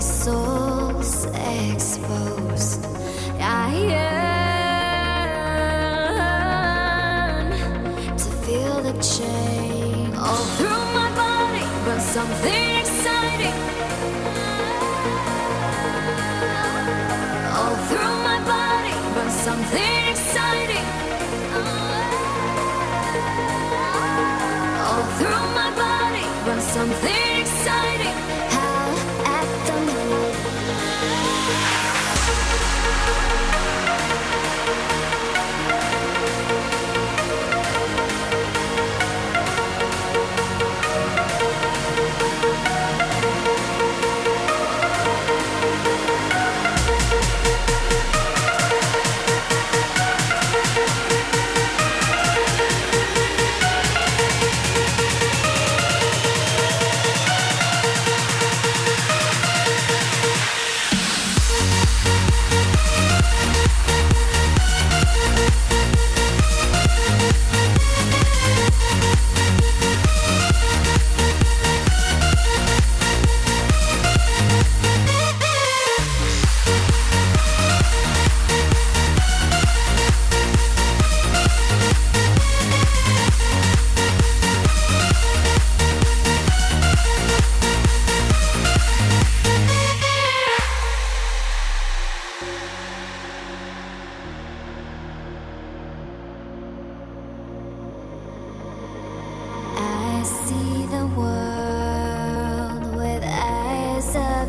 soul's exposed. I yearn to feel the change all through my body, but something exciting all through my body, but something exciting all through my body, but something exciting.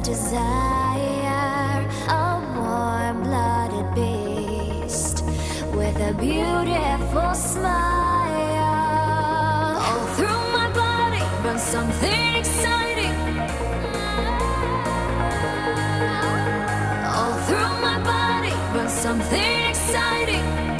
Desire, a warm-blooded beast with a beautiful smile. All through my body runs something exciting. All through my body runs something exciting.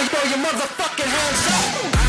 boy, throw your motherfucking hands up.